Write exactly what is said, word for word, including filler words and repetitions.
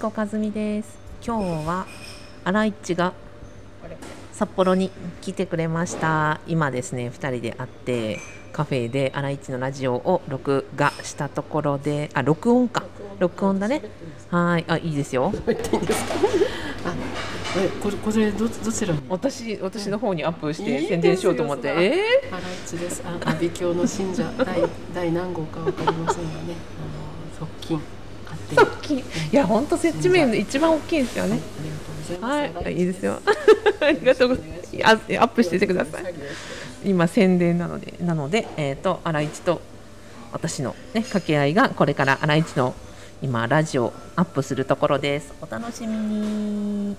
こかずみです。今日はアライチが札幌に来てくれました。今ですね、ふたりで会ってカフェでアライチのラジオを録画したところで、あ、録音か、録音だね。はい、あ、いいですよ。いいですか。あ、これこれどどちらに？私私の方にアップして宣伝しようと思って。ええー。アライチです。あ、阿鼻教の信者第第何号かわかりませんがね、あの側近。いや本当設置面の一番大きいですよね。はい、はい、いいですよ。ありがとうございます。アップしててください。今宣伝なのでなのでえっと新井と私のね掛け合いがこれから新井の今ラジオアップするところです。お楽しみに。